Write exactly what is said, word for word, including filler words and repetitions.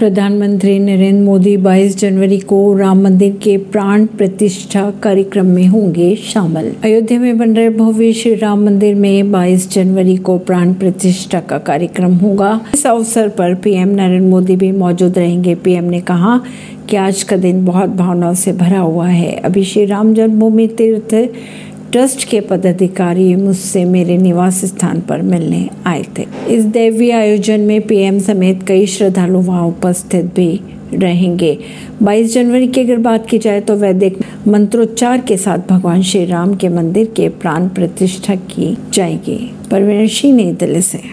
प्रधानमंत्री नरेंद्र मोदी बाईस जनवरी को राम मंदिर के प्राण प्रतिष्ठा कार्यक्रम में होंगे शामिल। अयोध्या में बन रहे भव्य श्री राम मंदिर में बाईस जनवरी को प्राण प्रतिष्ठा का कार्यक्रम होगा। इस अवसर पर पीएम नरेंद्र मोदी भी मौजूद रहेंगे। पीएम ने कहा कि आज का दिन बहुत भावनाओं से भरा हुआ है। अभी श्री राम जन्मभूमि तीर्थ ट्रस्ट के पदाधिकारी मुझसे मेरे निवास स्थान पर मिलने आए थे। इस दैवीय आयोजन में पीएम समेत कई श्रद्धालु वहां उपस्थित भी रहेंगे। बाईस जनवरी की अगर बात की जाए तो वैदिक मंत्रोच्चार के साथ भगवान श्री राम के मंदिर के प्राण प्रतिष्ठा की जाएगी। परवीन अर्शी, नई दिल्ली से।